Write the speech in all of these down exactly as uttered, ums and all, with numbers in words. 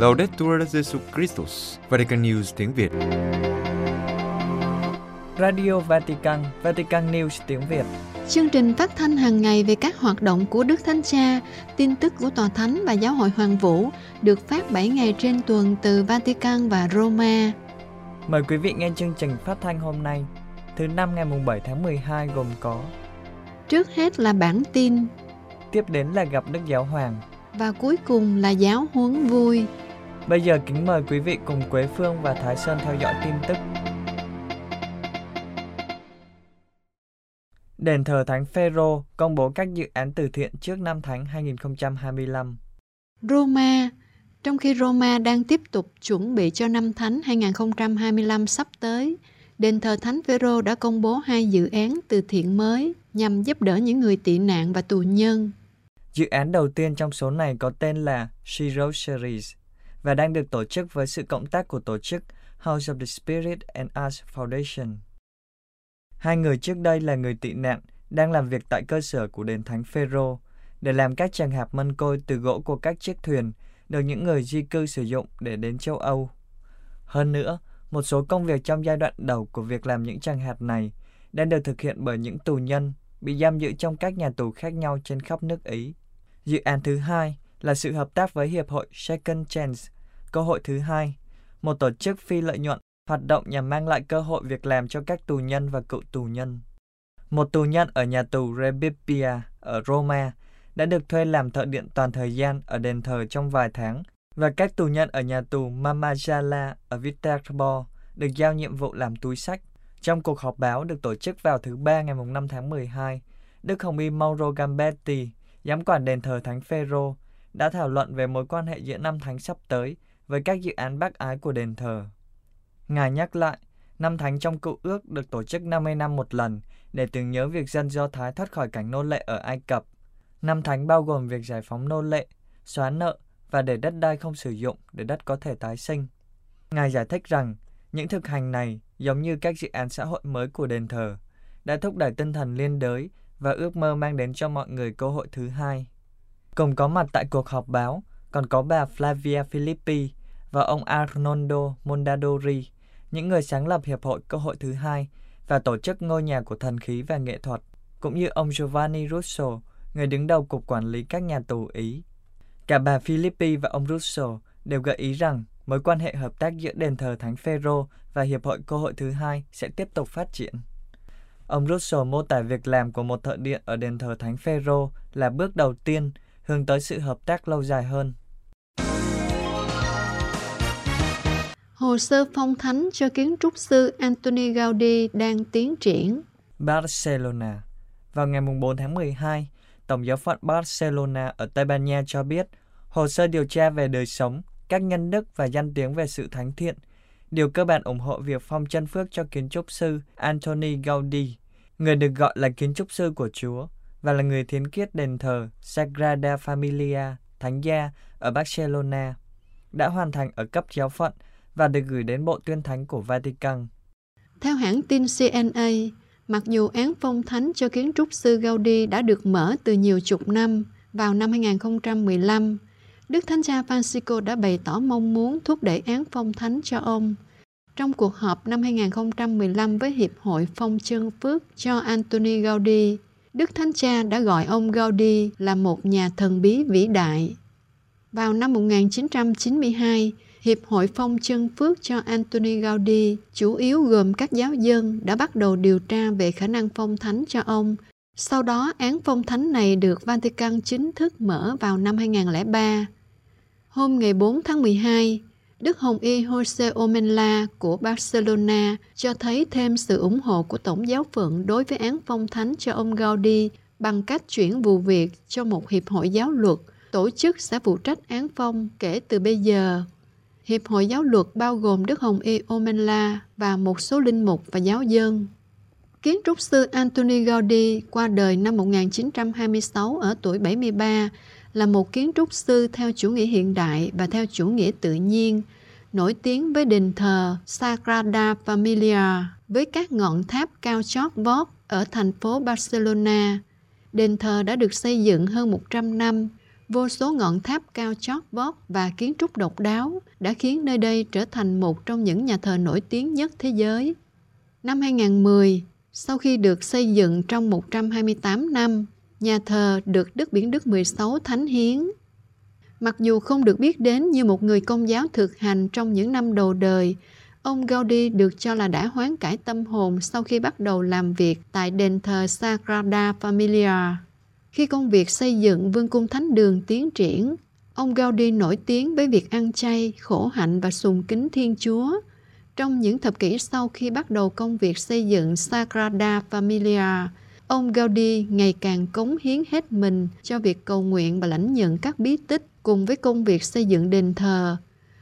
Laudetur Jesus Christus, Vatican News tiếng Việt. Radio Vatican, Vatican News tiếng Việt. Chương trình phát thanh hàng ngày về các hoạt động của Đức Thánh Cha, tin tức của Tòa Thánh và Giáo hội Hoàng Vũ được phát bảy ngày trên tuần từ Vatican và Roma. Mời quý vị nghe chương trình phát thanh hôm nay, thứ năm ngày bảy tháng mười hai gồm có: trước hết là bản tin, tiếp đến là gặp Đức Giáo Hoàng, và cuối cùng là giáo huấn vui. Bây giờ kính mời quý vị cùng Quế Phương và Thái Sơn theo dõi tin tức. Đền thờ Thánh Phêrô công bố các dự án từ thiện trước năm Thánh hai không hai lăm. Roma. Trong khi Roma đang tiếp tục chuẩn bị cho năm Thánh hai không hai lăm sắp tới, đền thờ Thánh Phêrô đã công bố hai dự án từ thiện mới nhằm giúp đỡ những người tị nạn và tù nhân. Dự án đầu tiên trong số này có tên là Circoleries và đang được tổ chức với sự cộng tác của tổ chức House of the Spirit and Arts Foundation. Hai người trước đây là người tị nạn đang làm việc tại cơ sở của đền Thánh Phêrô để làm các chàng hạp mân côi từ gỗ của các chiếc thuyền được những người di cư sử dụng để đến châu Âu. Hơn nữa, một số công việc trong giai đoạn đầu của việc làm những chàng hạt này đang được thực hiện bởi những tù nhân bị giam giữ trong các nhà tù khác nhau trên khắp nước Ý. Dự án thứ hai là sự hợp tác với Hiệp hội Second Chance, cơ hội thứ hai, một tổ chức phi lợi nhuận hoạt động nhằm mang lại cơ hội việc làm cho các tù nhân và cựu tù nhân. Một tù nhân ở nhà tù Rebibbia ở Roma đã được thuê làm thợ điện toàn thời gian ở đền thờ trong vài tháng, và các tù nhân ở nhà tù Mamajala ở Viterbo được giao nhiệm vụ làm túi xách. Trong cuộc họp báo được tổ chức vào thứ Ba ngày năm tháng mười hai, Đức Hồng y Mauro Gambetti, giám quản đền thờ Thánh Phêrô, đã thảo luận về mối quan hệ giữa năm Thánh sắp tới với các dự án bác ái của đền thờ. Ngài nhắc lại, năm Thánh trong Cựu Ước được tổ chức năm mươi năm một lần để tưởng nhớ việc dân Do Thái thoát khỏi cảnh nô lệ ở Ai Cập. Năm Thánh bao gồm việc giải phóng nô lệ, xóa nợ và để đất đai không sử dụng để đất có thể tái sinh. Ngài giải thích rằng, những thực hành này, giống như các dự án xã hội mới của đền thờ, đã thúc đẩy tinh thần liên đới và ước mơ mang đến cho mọi người cơ hội thứ hai. Cùng có mặt tại cuộc họp báo, còn có bà Flavia Filippi và ông Arnaldo Mondadori, những người sáng lập Hiệp hội Cơ hội thứ hai và tổ chức Ngôi nhà của Thần khí và Nghệ thuật, cũng như ông Giovanni Russo, người đứng đầu Cục Quản lý các nhà tù Ý. Cả bà Filippi và ông Russo đều gợi ý rằng mối quan hệ hợp tác giữa đền thờ Thánh Phêrô và Hiệp hội Cơ hội thứ hai sẽ tiếp tục phát triển. Ông Russo mô tả việc làm của một thợ điện ở đền thờ Thánh Phêrô là bước đầu tiên hướng tới sự hợp tác lâu dài hơn. Hồ sơ phong thánh cho kiến trúc sư Antoni Gaudi đang tiến triển. Barcelona. Vào ngày bốn tháng mười hai, Tổng giáo phận Barcelona ở Tây Ban Nha cho biết hồ sơ điều tra về đời sống, các nhân đức và danh tiếng về sự thánh thiện, điều cơ bản ủng hộ việc phong chân phước cho kiến trúc sư Antoni Gaudi, người được gọi là kiến trúc sư của Chúa và là người thiến kiết đền thờ Sagrada Familia, Thánh gia ở Barcelona, đã hoàn thành ở cấp giáo phận và được gửi đến Bộ Tuyên Thánh của Vatican. Theo hãng tin xê en a, mặc dù án phong thánh cho kiến trúc sư Gaudi đã được mở từ nhiều chục năm, vào năm hai không một năm, Đức Thánh Cha Phanxicô đã bày tỏ mong muốn thúc đẩy án phong thánh cho ông. Trong cuộc họp năm hai không một năm với Hiệp hội Phong chân phước cho Antoni Gaudi, Đức Thánh Cha đã gọi ông Gaudi là một nhà thần bí vĩ đại. Vào năm một nghìn chín trăm chín mươi hai, Hiệp hội Phong chân phước cho Antoni Gaudi chủ yếu gồm các giáo dân đã bắt đầu điều tra về khả năng phong thánh cho ông. Sau đó, án phong thánh này được Vatican chính thức mở vào năm hai không không ba. Hôm ngày bốn tháng mười hai, Đức Hồng y Jose Omenla của Barcelona cho thấy thêm sự ủng hộ của Tổng giáo phận đối với án phong thánh cho ông Gaudi bằng cách chuyển vụ việc cho một hiệp hội giáo luật, tổ chức sẽ phụ trách án phong kể từ bây giờ. Hiệp hội giáo luật bao gồm Đức Hồng y Omenla và một số linh mục và giáo dân. Kiến trúc sư Antoni Gaudi qua đời năm một nghìn chín trăm hai mươi sáu ở tuổi bảy mươi ba, là một kiến trúc sư theo chủ nghĩa hiện đại và theo chủ nghĩa tự nhiên, nổi tiếng với đền thờ Sagrada Familia với các ngọn tháp cao chót vót ở thành phố Barcelona. Đền thờ đã được xây dựng hơn một trăm năm Vô số ngọn tháp cao chót vót và kiến trúc độc đáo đã khiến nơi đây trở thành một trong những nhà thờ nổi tiếng nhất thế giới. Năm hai không một không, sau khi được xây dựng trong một trăm hai mươi tám năm, nhà thờ được Đức Biển Đức mười sáu thánh hiến. Mặc dù không được biết đến như một người công giáo thực hành trong những năm đầu đời, ông Gaudi được cho là đã hoán cải tâm hồn sau khi bắt đầu làm việc tại đền thờ Sagrada Familia. Khi công việc xây dựng vương cung thánh đường tiến triển, ông Gaudi nổi tiếng với việc ăn chay, khổ hạnh và sùng kính Thiên Chúa. Trong những thập kỷ sau khi bắt đầu công việc xây dựng Sagrada Familia, ông Gaudi ngày càng cống hiến hết mình cho việc cầu nguyện và lãnh nhận các bí tích cùng với công việc xây dựng đền thờ.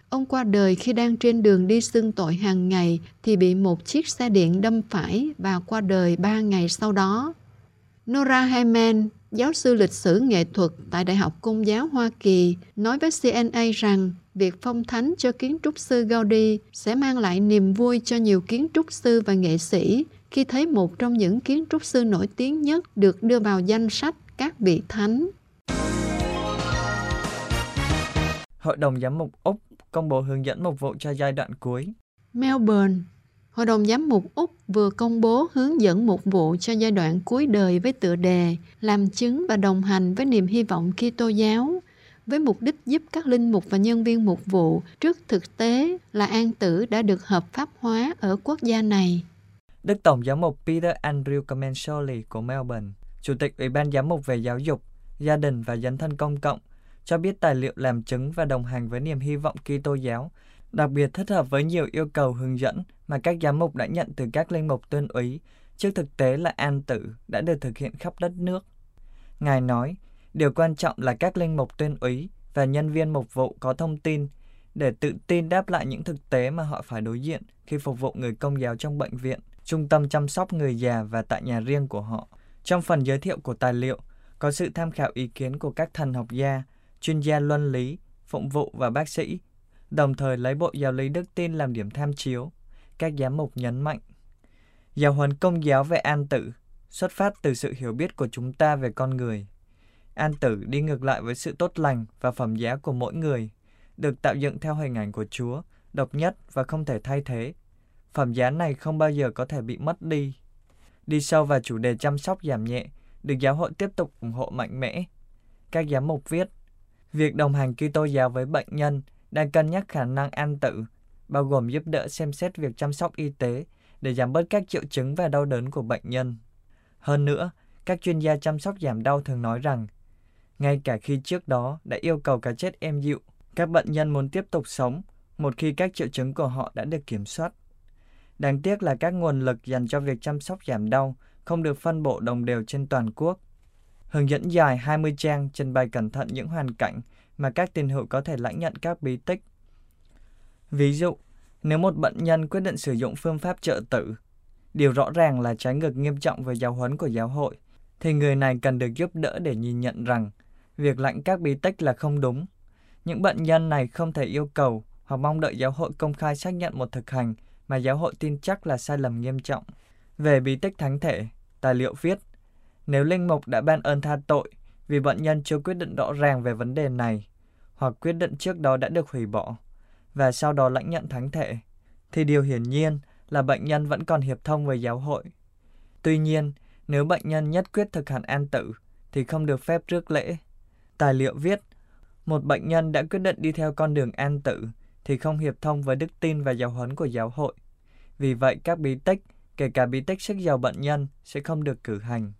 Ông qua đời khi đang trên đường đi xưng tội hàng ngày thì bị một chiếc xe điện đâm phải và qua đời ba ngày sau đó. Nora Hayman, giáo sư lịch sử nghệ thuật tại Đại học Công giáo Hoa Kỳ, nói với xê en a rằng việc phong thánh cho kiến trúc sư Gaudi sẽ mang lại niềm vui cho nhiều kiến trúc sư và nghệ sĩ khi thấy một trong những kiến trúc sư nổi tiếng nhất được đưa vào danh sách các vị thánh. Hội đồng Giám mục Úc công bố hướng dẫn mục vụ cho giai đoạn cuối. Melbourne, Hội đồng Giám mục Úc vừa công bố hướng dẫn mục vụ cho giai đoạn cuối đời với tựa đề Làm chứng và đồng hành với niềm hy vọng Kitô giáo, với mục đích giúp các linh mục và nhân viên mục vụ trước thực tế là an tử đã được hợp pháp hóa ở quốc gia này. Đức Tổng Giám mục Peter Andrew Commensoli của Melbourne, Chủ tịch Ủy ban Giám mục về Giáo dục, Gia đình và Dấn thân Công cộng, cho biết tài liệu làm chứng và đồng hành với niềm hy vọng Kitô giáo đặc biệt thích hợp với nhiều yêu cầu hướng dẫn mà các giám mục đã nhận từ các linh mục tuyên úy trước thực tế là an tử đã được thực hiện khắp đất nước. Ngài nói, điều quan trọng là các linh mục tuyên úy và nhân viên mục vụ có thông tin để tự tin đáp lại những thực tế mà họ phải đối diện khi phục vụ người công giáo trong bệnh viện, trung tâm chăm sóc người già và tại nhà riêng của họ. Trong phần giới thiệu của tài liệu, có sự tham khảo ý kiến của các thần học gia, chuyên gia luân lý, phụng vụ và bác sĩ, đồng thời lấy bộ giáo lý đức tin làm điểm tham chiếu, các giám mục nhấn mạnh. Giáo huấn công giáo về an tử xuất phát từ sự hiểu biết của chúng ta về con người. An tử đi ngược lại với sự tốt lành và phẩm giá của mỗi người, được tạo dựng theo hình ảnh của Chúa, độc nhất và không thể thay thế. Phẩm giá này không bao giờ có thể bị mất đi. Đi sâu vào chủ đề chăm sóc giảm nhẹ, được giáo hội tiếp tục ủng hộ mạnh mẽ. Các giám mục viết, việc đồng hành Kitô giáo với bệnh nhân đang cân nhắc khả năng an tử, bao gồm giúp đỡ xem xét việc chăm sóc y tế để giảm bớt các triệu chứng và đau đớn của bệnh nhân. Hơn nữa, các chuyên gia chăm sóc giảm đau thường nói rằng, ngay cả khi trước đó đã yêu cầu cái chết êm dịu, các bệnh nhân muốn tiếp tục sống một khi các triệu chứng của họ đã được kiểm soát. Đáng tiếc là các nguồn lực dành cho việc chăm sóc giảm đau không được phân bổ đồng đều trên toàn quốc. Hướng dẫn dài hai mươi trang trình bày cẩn thận những hoàn cảnh mà các tín hữu có thể lãnh nhận các bí tích. Ví dụ, nếu một bệnh nhân quyết định sử dụng phương pháp trợ tử, điều rõ ràng là trái ngược nghiêm trọng với giáo huấn của giáo hội, thì người này cần được giúp đỡ để nhìn nhận rằng việc lãnh các bí tích là không đúng. Những bệnh nhân này không thể yêu cầu hoặc mong đợi giáo hội công khai xác nhận một thực hành mà giáo hội tin chắc là sai lầm nghiêm trọng. Về bí tích thánh thể, tài liệu viết, nếu linh mục đã ban ơn tha tội vì bệnh nhân chưa quyết định rõ ràng về vấn đề này hoặc quyết định trước đó đã được hủy bỏ và sau đó lãnh nhận thánh thể, thì điều hiển nhiên là bệnh nhân vẫn còn hiệp thông với giáo hội. Tuy nhiên, nếu bệnh nhân nhất quyết thực hành an tử thì không được phép rước lễ. Tài liệu viết, một bệnh nhân đã quyết định đi theo con đường an tử thì không hiệp thông với đức tin và giáo huấn của giáo hội. Vì vậy, các bí tích, kể cả bí tích sức giàu bệnh nhân, sẽ không được cử hành.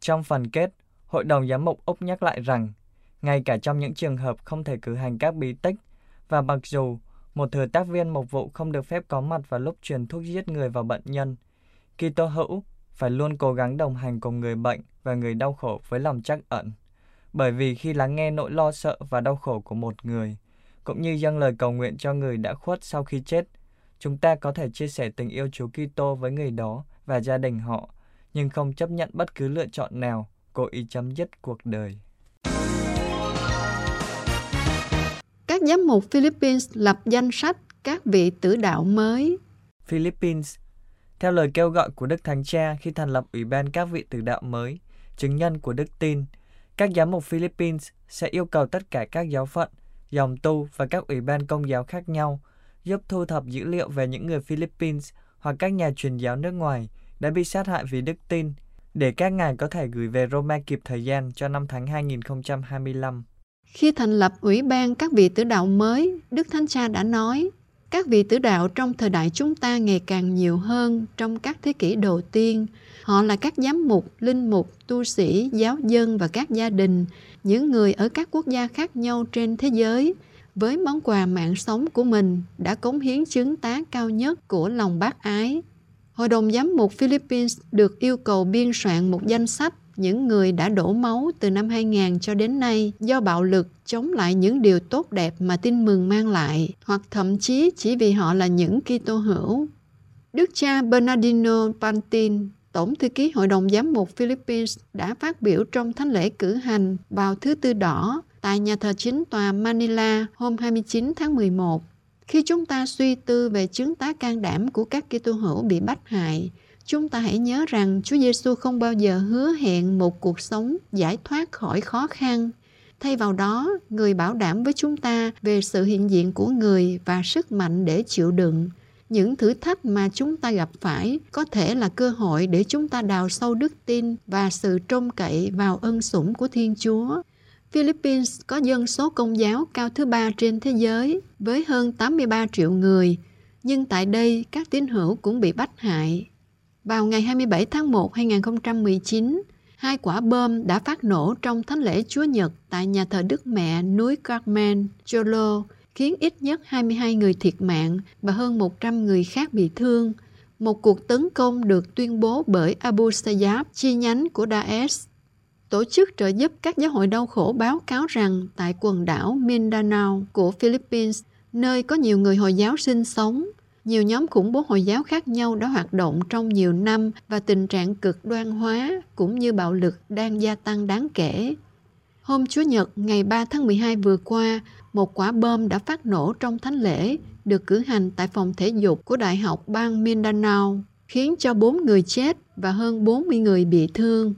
Trong phần kết, Hội đồng Giám mục Úc nhắc lại rằng, ngay cả trong những trường hợp không thể cử hành các bí tích, và mặc dù một thừa tác viên mục vụ không được phép có mặt vào lúc truyền thuốc giết người vào bệnh nhân, Kitô hữu phải luôn cố gắng đồng hành cùng người bệnh và người đau khổ với lòng trắc ẩn. Bởi vì khi lắng nghe nỗi lo sợ và đau khổ của một người, cũng như dâng lời cầu nguyện cho người đã khuất sau khi chết, chúng ta có thể chia sẻ tình yêu Chúa Kitô với người đó và gia đình họ, nhưng không chấp nhận bất cứ lựa chọn nào cố ý chấm dứt cuộc đời. Các giám mục Philippines lập danh sách các vị tử đạo mới. Philippines, theo lời kêu gọi của Đức Thánh Cha khi thành lập Ủy ban các vị tử đạo mới, chứng nhân của đức tin, Các giám mục Philippines sẽ yêu cầu tất cả các giáo phận, dòng tu và các ủy ban công giáo khác nhau giúp thu thập dữ liệu về những người Philippines hoặc các nhà truyền giáo nước ngoài đã bị sát hại vì đức tin, để các ngài có thể gửi về Roma kịp thời gian cho năm tháng hai nghìn không trăm hai mươi lăm. Khi thành lập Ủy ban các vị tử đạo mới, Đức Thánh Cha đã nói, các vị tử đạo trong thời đại chúng ta ngày càng nhiều hơn trong các thế kỷ đầu tiên. Họ là các giám mục, linh mục, tu sĩ, giáo dân và các gia đình, những người ở các quốc gia khác nhau trên thế giới, với món quà mạng sống của mình đã cống hiến chứng tá cao nhất của lòng bác ái. Hội đồng giám mục Philippines được yêu cầu biên soạn một danh sách những người đã đổ máu từ năm hai nghìn cho đến nay do bạo lực chống lại những điều tốt đẹp mà tin mừng mang lại, hoặc thậm chí chỉ vì họ là những Kitô hữu. Đức cha Bernardino Pantin, Tổng thư ký Hội đồng giám mục Philippines, đã phát biểu trong thánh lễ cử hành vào thứ Tư Đỏ tại nhà thờ chính tòa Manila hôm hai mươi chín tháng mười một. Khi chúng ta suy tư về chứng tá can đảm của các Kitô hữu bị bắt hại, chúng ta hãy nhớ rằng Chúa Giêsu không bao giờ hứa hẹn một cuộc sống giải thoát khỏi khó khăn. Thay vào đó, Người bảo đảm với chúng ta về sự hiện diện của Người và sức mạnh để chịu đựng. Những thử thách mà chúng ta gặp phải có thể là cơ hội để chúng ta đào sâu đức tin và sự trông cậy vào ân sủng của Thiên Chúa. Philippines có dân số Công giáo cao thứ ba trên thế giới với hơn tám mươi ba triệu người, nhưng tại đây các tín hữu cũng bị bắt hại. Vào ngày hai mươi bảy tháng một năm hai nghìn không trăm mười chín, hai quả bom đã phát nổ trong thánh lễ Chúa Nhật tại nhà thờ Đức Mẹ núi Carmen, Jolo, khiến ít nhất hai mươi hai người thiệt mạng và hơn một trăm người khác bị thương. Một cuộc tấn công được tuyên bố bởi Abu Sayyaf, chi nhánh của Daesh. Tổ chức trợ giúp các giáo hội đau khổ báo cáo rằng tại quần đảo Mindanao của Philippines, nơi có nhiều người Hồi giáo sinh sống, nhiều nhóm khủng bố Hồi giáo khác nhau đã hoạt động trong nhiều năm và tình trạng cực đoan hóa cũng như bạo lực đang gia tăng đáng kể. Hôm Chúa Nhật ngày ba tháng mười hai vừa qua, một quả bom đã phát nổ trong thánh lễ được cử hành tại phòng thể dục của Đại học bang Mindanao, khiến cho bốn người chết và hơn bốn mươi người bị thương.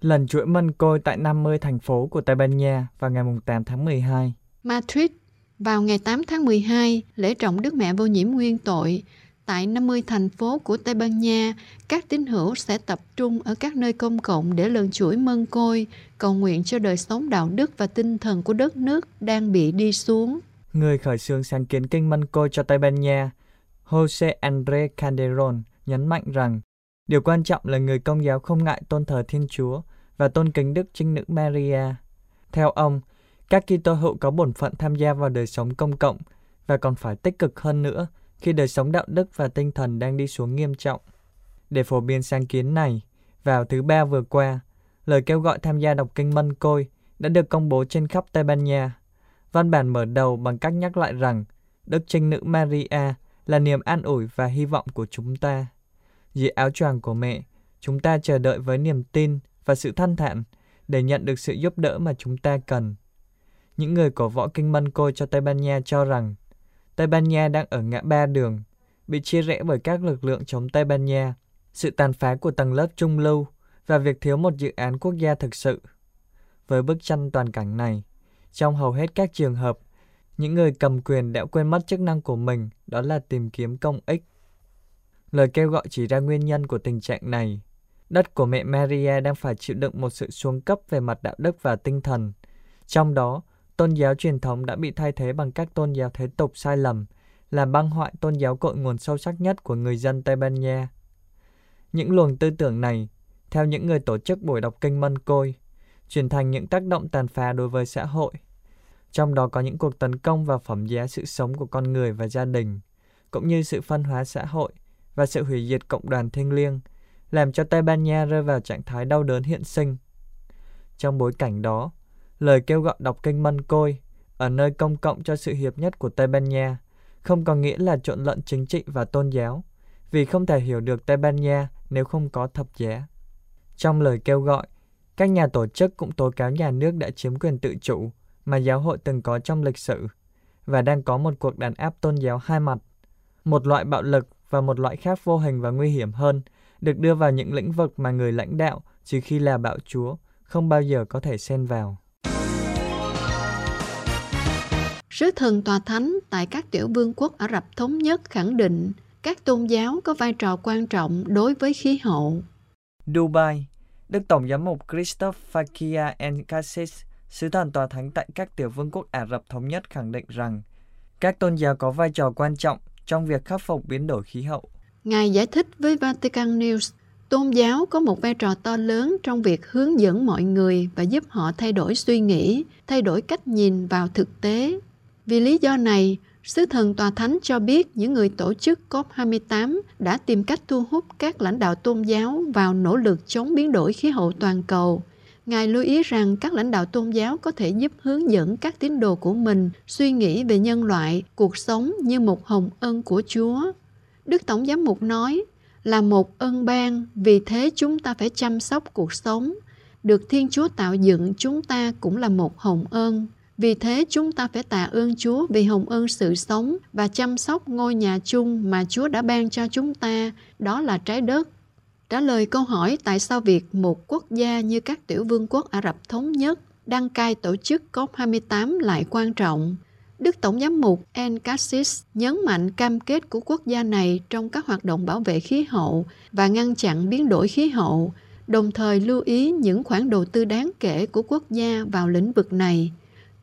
Lần chuỗi mân côi tại năm mươi thành phố của Tây Ban Nha vào ngày tám tháng mười hai. Madrid. Vào ngày tám tháng mười hai, lễ trọng Đức Mẹ Vô Nhiễm Nguyên Tội, tại năm mươi thành phố của Tây Ban Nha, các tín hữu sẽ tập trung ở các nơi công cộng để lần chuỗi mân côi, cầu nguyện cho đời sống đạo đức và tinh thần của đất nước đang bị đi xuống. Người khởi xướng sáng kiến kinh mân côi cho Tây Ban Nha, Jose André Calderon, nhấn mạnh rằng điều quan trọng là người Công giáo không ngại tôn thờ Thiên Chúa và tôn kính Đức Trinh Nữ Maria. Theo ông, các Kitô hữu có bổn phận tham gia vào đời sống công cộng và còn phải tích cực hơn nữa khi đời sống đạo đức và tinh thần đang đi xuống nghiêm trọng. Để phổ biến sáng kiến này, vào thứ Ba vừa qua, lời kêu gọi tham gia đọc kinh Mân Côi đã được công bố trên khắp Tây Ban Nha. Văn bản mở đầu bằng cách nhắc lại rằng Đức Trinh Nữ Maria là niềm an ủi và hy vọng của chúng ta. Dưới áo choàng của mẹ, chúng ta chờ đợi với niềm tin và sự thanh thản để nhận được sự giúp đỡ mà chúng ta cần. Những người cổ võ kinh mân côi cho Tây Ban Nha cho rằng Tây Ban Nha đang ở ngã ba đường, bị chia rẽ bởi các lực lượng chống Tây Ban Nha, sự tàn phá của tầng lớp trung lưu và việc thiếu một dự án quốc gia thực sự. Với bức tranh toàn cảnh này, trong hầu hết các trường hợp, những người cầm quyền đã quên mất chức năng của mình, đó là tìm kiếm công ích. Lời kêu gọi chỉ ra nguyên nhân của tình trạng này. Đất của mẹ Maria đang phải chịu đựng một sự xuống cấp về mặt đạo đức và tinh thần. Trong đó, tôn giáo truyền thống đã bị thay thế bằng các tôn giáo thế tục sai lầm, làm băng hoại tôn giáo cội nguồn sâu sắc nhất của người dân Tây Ban Nha. Những luồng tư tưởng này, theo những người tổ chức buổi đọc kinh Mân Côi, chuyển thành những tác động tàn phá đối với xã hội. Trong đó có những cuộc tấn công vào phẩm giá sự sống của con người và gia đình, cũng như sự phân hóa xã hội và sự hủy diệt cộng đoàn thiêng liêng, làm cho Tây Ban Nha rơi vào trạng thái đau đớn hiện sinh. Trong bối cảnh đó, lời kêu gọi đọc kinh Mân Côi ở nơi công cộng cho sự hiệp nhất của Tây Ban Nha không có nghĩa là trộn lẫn chính trị và tôn giáo, vì không thể hiểu được Tây Ban Nha nếu không có thập giá. Trong lời kêu gọi, các nhà tổ chức cũng tố cáo nhà nước đã chiếm quyền tự chủ mà giáo hội từng có trong lịch sử và đang có một cuộc đàn áp tôn giáo hai mặt, một loại bạo lực và một loại khác vô hình và nguy hiểm hơn được đưa vào những lĩnh vực mà người lãnh đạo, trừ khi là bạo chúa, không bao giờ có thể xen vào. Sứ thần tòa thánh tại các tiểu vương quốc Ả Rập Thống Nhất khẳng định các tôn giáo có vai trò quan trọng đối với khí hậu. Dubai, Đức Tổng giám mục Christoph Fakia N. Kassis, sứ thần tòa thánh tại các tiểu vương quốc Ả Rập Thống Nhất khẳng định rằng các tôn giáo có vai trò quan trọng trong việc khắc phục biến đổi khí hậu. Ngài giải thích với Vatican News, tôn giáo có một vai trò to lớn trong việc hướng dẫn mọi người và giúp họ thay đổi suy nghĩ, thay đổi cách nhìn vào thực tế. Vì lý do này, sứ thần tòa thánh cho biết những người tổ chức cốp hai mươi tám đã tìm cách thu hút các lãnh đạo tôn giáo vào nỗ lực chống biến đổi khí hậu toàn cầu. Ngài lưu ý rằng các lãnh đạo tôn giáo có thể giúp hướng dẫn các tín đồ của mình suy nghĩ về nhân loại, cuộc sống như một hồng ân của Chúa. Đức Tổng giám mục nói, là một ân ban, vì thế chúng ta phải chăm sóc cuộc sống. Được Thiên Chúa tạo dựng chúng ta cũng là một hồng ân. Vì thế chúng ta phải tạ ơn Chúa vì hồng ân sự sống và chăm sóc ngôi nhà chung mà Chúa đã ban cho chúng ta, đó là trái đất. Trả lời câu hỏi tại sao việc một quốc gia như các tiểu vương quốc Ả Rập Thống Nhất đăng cai tổ chức cốp hai mươi tám lại quan trọng, Đức Tổng giám mục N. Kassis nhấn mạnh cam kết của quốc gia này trong các hoạt động bảo vệ khí hậu và ngăn chặn biến đổi khí hậu, đồng thời lưu ý những khoản đầu tư đáng kể của quốc gia vào lĩnh vực này.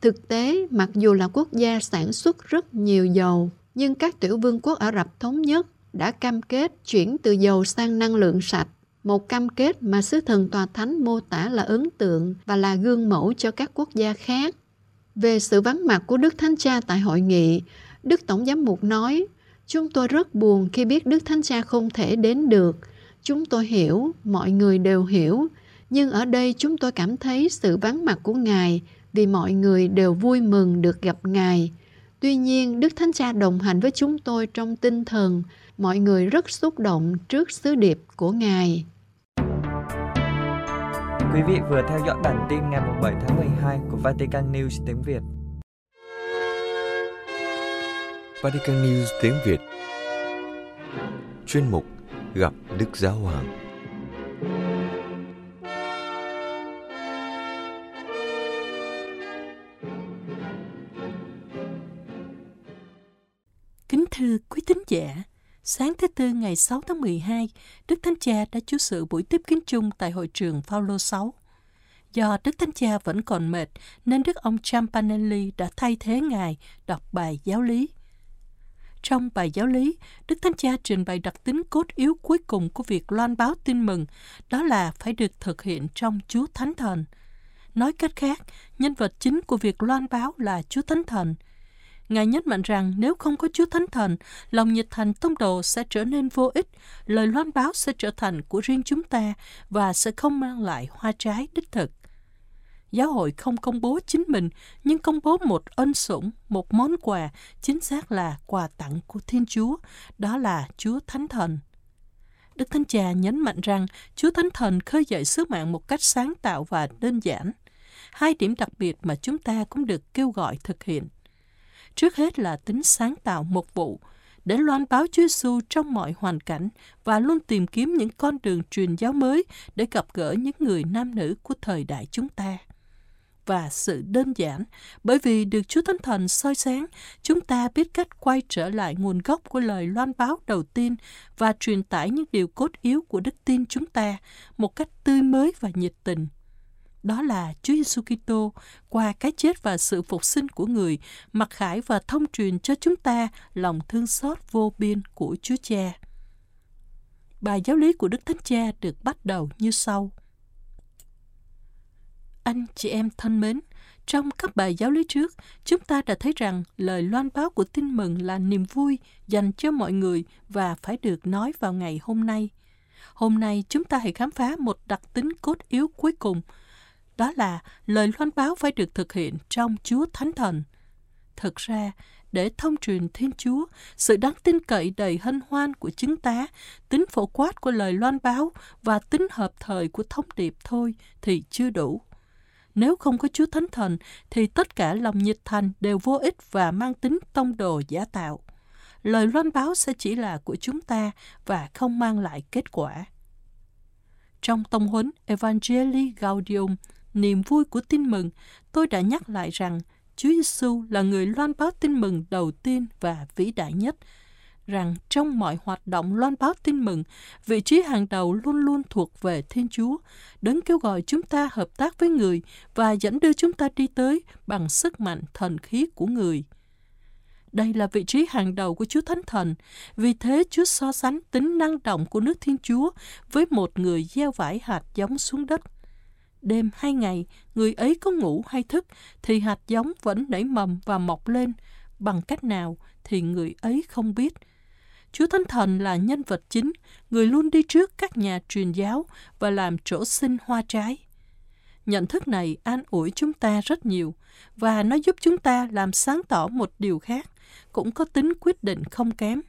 Thực tế, mặc dù là quốc gia sản xuất rất nhiều dầu, nhưng các tiểu vương quốc Ả Rập Thống Nhất đã cam kết chuyển từ dầu sang năng lượng sạch, một cam kết mà sứ thần tòa thánh mô tả là ấn tượng và là gương mẫu cho các quốc gia khác. Về sự vắng mặt của Đức Thánh Cha tại hội nghị, Đức Tổng giám mục nói, chúng tôi rất buồn khi biết Đức Thánh Cha không thể đến được. Chúng tôi hiểu, mọi người đều hiểu, nhưng ở đây chúng tôi cảm thấy sự vắng mặt của Ngài vì mọi người đều vui mừng được gặp Ngài. Tuy nhiên, Đức Thánh Cha đồng hành với chúng tôi trong tinh thần, mọi người rất xúc động trước sứ điệp của Ngài. Quý vị vừa theo dõi bản tin ngày mùng bảy tháng mười hai của Vatican News tiếng Việt. Vatican News tiếng Việt. Chuyên mục Gặp Đức Giáo Hoàng. Kính thưa quý thính giả, sáng thứ Tư ngày sáu tháng mười hai, Đức Thánh Cha đã chủ sự buổi tiếp kiến chung tại hội trường Phaolô sáu. Do Đức Thánh Cha vẫn còn mệt, nên Đức ông Campanelli đã thay thế Ngài đọc bài giáo lý. Trong bài giáo lý, Đức Thánh Cha trình bày đặc tính cốt yếu cuối cùng của việc loan báo tin mừng, đó là phải được thực hiện trong Chúa Thánh Thần. Nói cách khác, nhân vật chính của việc loan báo là Chúa Thánh Thần. Ngài nhấn mạnh rằng nếu không có Chúa Thánh Thần, lòng nhiệt thành tông đồ sẽ trở nên vô ích, lời loan báo sẽ trở thành của riêng chúng ta và sẽ không mang lại hoa trái đích thực. Giáo hội không công bố chính mình, nhưng công bố một ân sủng, một món quà, chính xác là quà tặng của Thiên Chúa, đó là Chúa Thánh Thần. Đức Thánh Cha nhấn mạnh rằng Chúa Thánh Thần khơi dậy sứ mạng một cách sáng tạo và đơn giản. Hai điểm đặc biệt mà chúng ta cũng được kêu gọi thực hiện. Trước hết là tính sáng tạo mục vụ, để loan báo Chúa Giêsu trong mọi hoàn cảnh và luôn tìm kiếm những con đường truyền giáo mới để gặp gỡ những người nam nữ của thời đại chúng ta. Và sự đơn giản, bởi vì được Chúa Thánh Thần soi sáng, chúng ta biết cách quay trở lại nguồn gốc của lời loan báo đầu tiên và truyền tải những điều cốt yếu của đức tin chúng ta một cách tươi mới và nhiệt tình. Đó là Chúa Giêsu Kitô qua cái chết và sự phục sinh của Người mặc khải và thông truyền cho chúng ta lòng thương xót vô biên của Chúa Cha. Bài giáo lý của Đức Thánh Cha được bắt đầu như sau. Anh chị em thân mến, trong các bài giáo lý trước, chúng ta đã thấy rằng lời loan báo của tin mừng là niềm vui dành cho mọi người và phải được nói vào ngày hôm nay. Hôm nay chúng ta hãy khám phá một đặc tính cốt yếu cuối cùng, đó là lời loan báo phải được thực hiện trong Chúa Thánh Thần. Thực ra, để thông truyền Thiên Chúa, sự đáng tin cậy đầy hân hoan của chứng tá, tính phổ quát của lời loan báo và tính hợp thời của thông điệp thôi thì chưa đủ. Nếu không có Chúa Thánh Thần, thì tất cả lòng nhiệt thành đều vô ích và mang tính tông đồ giả tạo. Lời loan báo sẽ chỉ là của chúng ta và không mang lại kết quả. Trong tông huấn Evangelii Gaudium, niềm vui của tin mừng, tôi đã nhắc lại rằng Chúa Giêsu là người loan báo tin mừng đầu tiên và vĩ đại nhất, rằng trong mọi hoạt động loan báo tin mừng, vị trí hàng đầu luôn luôn thuộc về Thiên Chúa, đấng kêu gọi chúng ta hợp tác với Người và dẫn đưa chúng ta đi tới bằng sức mạnh thần khí của Người. Đây là vị trí hàng đầu của Chúa Thánh Thần, vì thế Chúa so sánh tính năng động của nước Thiên Chúa với một người gieo vải hạt giống xuống đất. Đêm hay ngày, người ấy có ngủ hay thức, thì hạt giống vẫn nảy mầm và mọc lên. Bằng cách nào thì người ấy không biết. Chúa Thánh Thần là nhân vật chính, người luôn đi trước các nhà truyền giáo và làm chỗ sinh hoa trái. Nhận thức này an ủi chúng ta rất nhiều, và nó giúp chúng ta làm sáng tỏ một điều khác, cũng có tính quyết định không kém.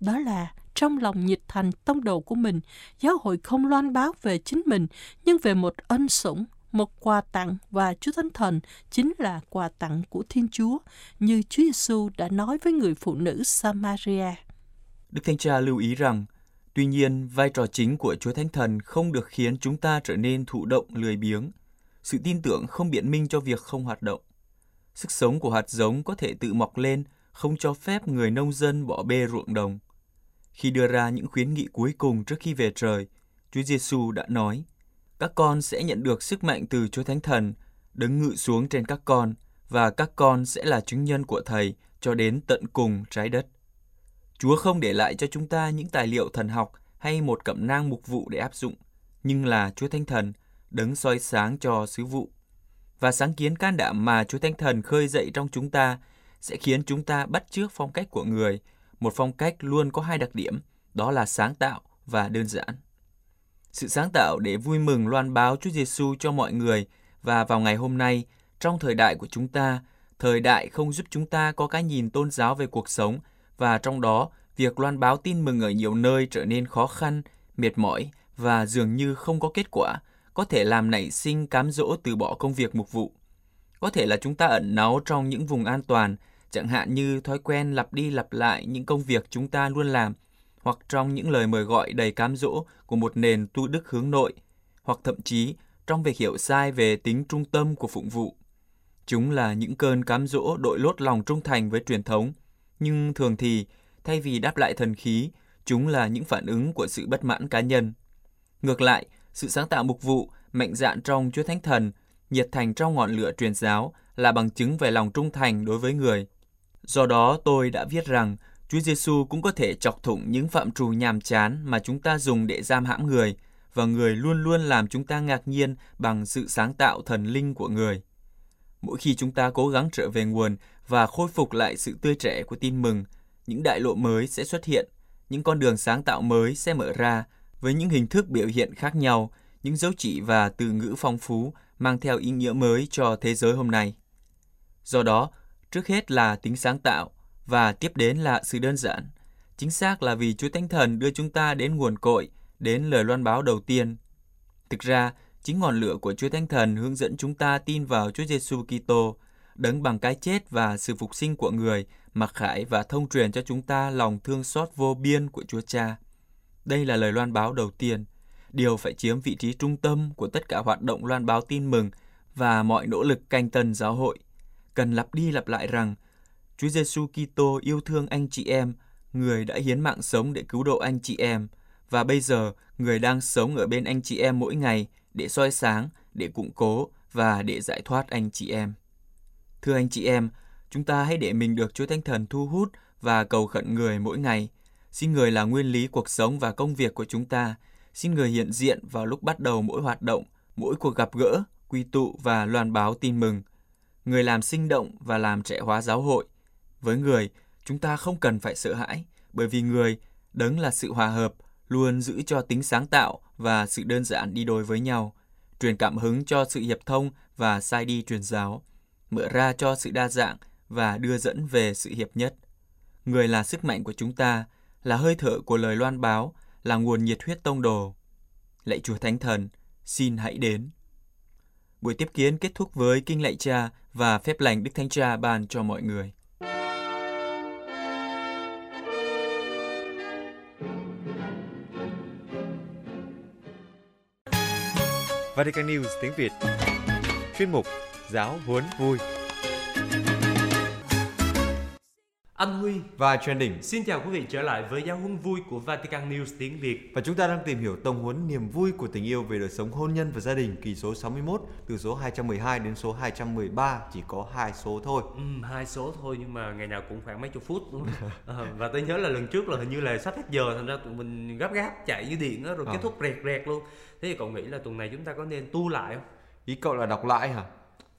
Đó là, trong lòng nhiệt thành tông đồ của mình, giáo hội không loan báo về chính mình, nhưng về một ân sủng, một quà tặng, và Chúa Thánh Thần chính là quà tặng của Thiên Chúa, như Chúa Giêsu đã nói với người phụ nữ Samaria. Đức Thánh Cha lưu ý rằng, tuy nhiên, vai trò chính của Chúa Thánh Thần không được khiến chúng ta trở nên thụ động lười biếng. Sự tin tưởng không biện minh cho việc không hoạt động. Sức sống của hạt giống có thể tự mọc lên, không cho phép người nông dân bỏ bê ruộng đồng. Khi đưa ra những khuyến nghị cuối cùng trước khi về trời, Chúa Giêsu đã nói, các con sẽ nhận được sức mạnh từ Chúa Thánh Thần, đấng ngự xuống trên các con, và các con sẽ là chứng nhân của Thầy cho đến tận cùng trái đất. Chúa không để lại cho chúng ta những tài liệu thần học hay một cẩm nang mục vụ để áp dụng, nhưng là Chúa Thánh Thần, đấng soi sáng cho sứ vụ. Và sáng kiến can đảm mà Chúa Thánh Thần khơi dậy trong chúng ta sẽ khiến chúng ta bắt chước phong cách của Người, một phong cách luôn có hai đặc điểm, đó là sáng tạo và đơn giản. Sự sáng tạo để vui mừng loan báo Chúa Giêsu cho mọi người, và vào ngày hôm nay, trong thời đại của chúng ta, thời đại không giúp chúng ta có cái nhìn tôn giáo về cuộc sống, và trong đó, việc loan báo tin mừng ở nhiều nơi trở nên khó khăn, mệt mỏi và dường như không có kết quả, có thể làm nảy sinh cám dỗ từ bỏ công việc mục vụ. Có thể là chúng ta ẩn náu trong những vùng an toàn, chẳng hạn như thói quen lặp đi lặp lại những công việc chúng ta luôn làm, hoặc trong những lời mời gọi đầy cám dỗ của một nền tu đức hướng nội, hoặc thậm chí trong việc hiểu sai về tính trung tâm của phụng vụ. Chúng là những cơn cám dỗ đội lốt lòng trung thành với truyền thống, nhưng thường thì, thay vì đáp lại thần khí, chúng là những phản ứng của sự bất mãn cá nhân. Ngược lại, sự sáng tạo mục vụ, mạnh dạn trong Chúa Thánh Thần, nhiệt thành trong ngọn lửa truyền giáo là bằng chứng về lòng trung thành đối với Người. Do đó, tôi đã viết rằng Chúa Giêsu cũng có thể chọc thủng những phạm trù nhàm chán mà chúng ta dùng để giam hãm Người, và Người luôn luôn làm chúng ta ngạc nhiên bằng sự sáng tạo thần linh của Người. Mỗi khi chúng ta cố gắng trở về nguồn và khôi phục lại sự tươi trẻ của tin mừng, những đại lộ mới sẽ xuất hiện, những con đường sáng tạo mới sẽ mở ra, với những hình thức biểu hiện khác nhau, những dấu chỉ và từ ngữ phong phú mang theo ý nghĩa mới cho thế giới hôm nay. Do đó, trước hết là tính sáng tạo và tiếp đến là sự đơn giản. Chính xác là vì Chúa Thánh Thần đưa chúng ta đến nguồn cội, đến lời loan báo đầu tiên. Thực ra, chính ngọn lửa của Chúa Thánh Thần hướng dẫn chúng ta tin vào Chúa Giêsu Kitô, đấng bằng cái chết và sự phục sinh của Người mà khải và thông truyền cho chúng ta lòng thương xót vô biên của Chúa Cha. Đây là lời loan báo đầu tiên, điều phải chiếm vị trí trung tâm của tất cả hoạt động loan báo tin mừng và mọi nỗ lực canh tân giáo hội. Cần lặp đi lặp lại rằng Chúa Giêsu Kitô yêu thương anh chị em, Người đã hiến mạng sống để cứu độ anh chị em, và bây giờ Người đang sống ở bên anh chị em mỗi ngày để soi sáng, để củng cố và để giải thoát anh chị em. Thưa anh chị em, chúng ta hãy để mình được Chúa Thánh Thần thu hút và cầu khẩn Người mỗi ngày. Xin Người là nguyên lý cuộc sống và công việc của chúng ta. Xin Người hiện diện vào lúc bắt đầu mỗi hoạt động, mỗi cuộc gặp gỡ, quy tụ và loan báo tin mừng. Người làm sinh động và làm trẻ hóa giáo hội. Với Người, chúng ta không cần phải sợ hãi, bởi vì Người, đấng là sự hòa hợp, luôn giữ cho tính sáng tạo và sự đơn giản đi đôi với nhau, truyền cảm hứng cho sự hiệp thông và sai đi truyền giáo, mở ra cho sự đa dạng và đưa dẫn về sự hiệp nhất. Người là sức mạnh của chúng ta, là hơi thở của lời loan báo, là nguồn nhiệt huyết tông đồ. Lạy Chúa Thánh Thần, xin hãy đến. Buổi tiếp kiến kết thúc với kinh lạy Cha và phép lành Đức Thánh Cha ban cho mọi người. Vatican News tiếng Việt. Chuyên mục Giáo huấn vui. Anh Huy và Trần Đình xin chào quý vị trở lại với Giáo huấn vui của Vatican News tiếng Việt. Và chúng ta đang tìm hiểu tông huấn niềm vui của tình yêu về đời sống hôn nhân và gia đình kỳ số sáu mươi mốt, từ số hai trăm mười hai đến số hai trăm mười ba, chỉ có hai số thôi. Ừ, hai số thôi nhưng mà ngày nào cũng khoảng mấy chục phút. Đúng không? À, và tôi nhớ là lần trước là hình như là sắp hết giờ, thành ra tụi mình gấp gáp chạy dưới điện đó, rồi à. kết thúc rẹt rẹt luôn. Thế thì cậu nghĩ là tuần này chúng ta có nên tu lại không? Ý cậu là đọc lại hả?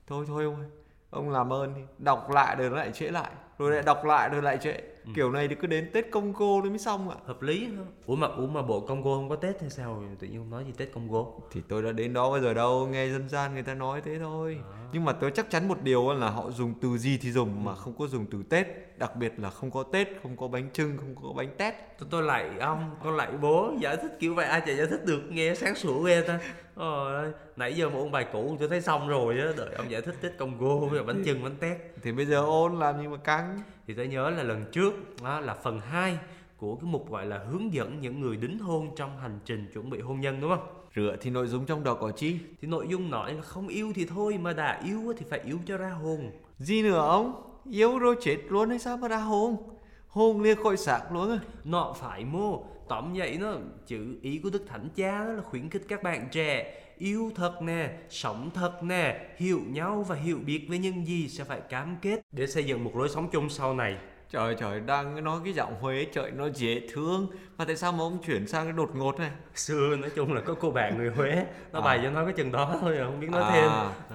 Thôi thôi ông ơi, ông làm ơn đi, đọc lại rồi nó lại trễ lại. Rồi lại đọc lại rồi lại trễ. Ừ. Kiểu này thì cứ đến Tết Congo nó mới xong ạ. Hợp lý hả? Ủa mà, ủa mà bộ Congo không có Tết hay sao? Tự nhiên không nói gì Tết Congo. Thì tôi đã đến đó bao giờ đâu, nghe dân gian người ta nói thế thôi. À. Nhưng mà tôi chắc chắn một điều là họ dùng từ gì thì dùng, ừ. mà không có dùng từ Tết. Đặc biệt là không có Tết, không có bánh trưng, không có bánh tét. Tôi, tôi lại ông, con lại bố, giải thích kiểu vậy ai chả giải thích được, nghe sáng sủa ghê ta. Ờ, nãy giờ mà ôn bài cũ tôi thấy xong rồi á, đợi ông giải thích Tết Congo với bánh chưng bánh tét. Thì bây giờ ôn làm gì mà căng. Thì tôi nhớ là lần trước đó là phần hai của cái mục gọi là hướng dẫn những người đính hôn trong hành trình chuẩn bị hôn nhân, đúng không? Rửa thì nội dung trong đó có chi? Thì nội dung nói là không yêu thì thôi, mà đã yêu thì phải yêu cho ra hồn. Gì nữa ông? Yêu rồi chết luôn hay sao mà ra hồn? Hồn lia khỏi xác luôn. Nọ phải mô. Tóm vậy nó, chữ ý của Đức Thánh Cha đó là khuyến khích các bạn trẻ yêu thật nè, sống thật nè, hiểu nhau và hiểu biết với những gì sẽ phải cam kết để xây dựng một lối sống chung sau này. Trời trời, đang nói cái giọng Huế trời nó dễ thương. Mà tại sao mà ông chuyển sang cái đột ngột này? Xưa nói chung là có cô bạn người Huế, nó à. bày cho nó cái chừng đó thôi, không biết nói à. thêm.